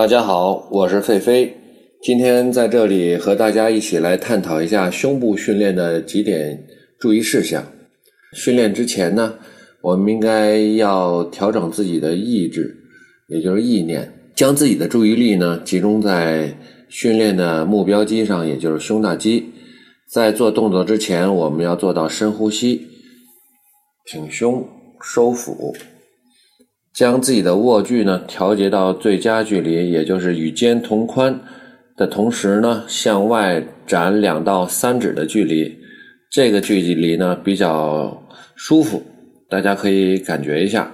大家好，我是狒狒，今天在这里和大家一起来探讨一下胸部训练的几点注意事项。训练之前呢，我们应该要调整自己的意志，也就是意念，将自己的注意力呢集中在训练的目标肌上，也就是胸大肌。在做动作之前，我们要做到深呼吸，挺胸收腹，将自己的握距呢调节到最佳距离，也就是与肩同宽的同时呢，向外展2到3指的距离。这个距离呢比较舒服，大家可以感觉一下。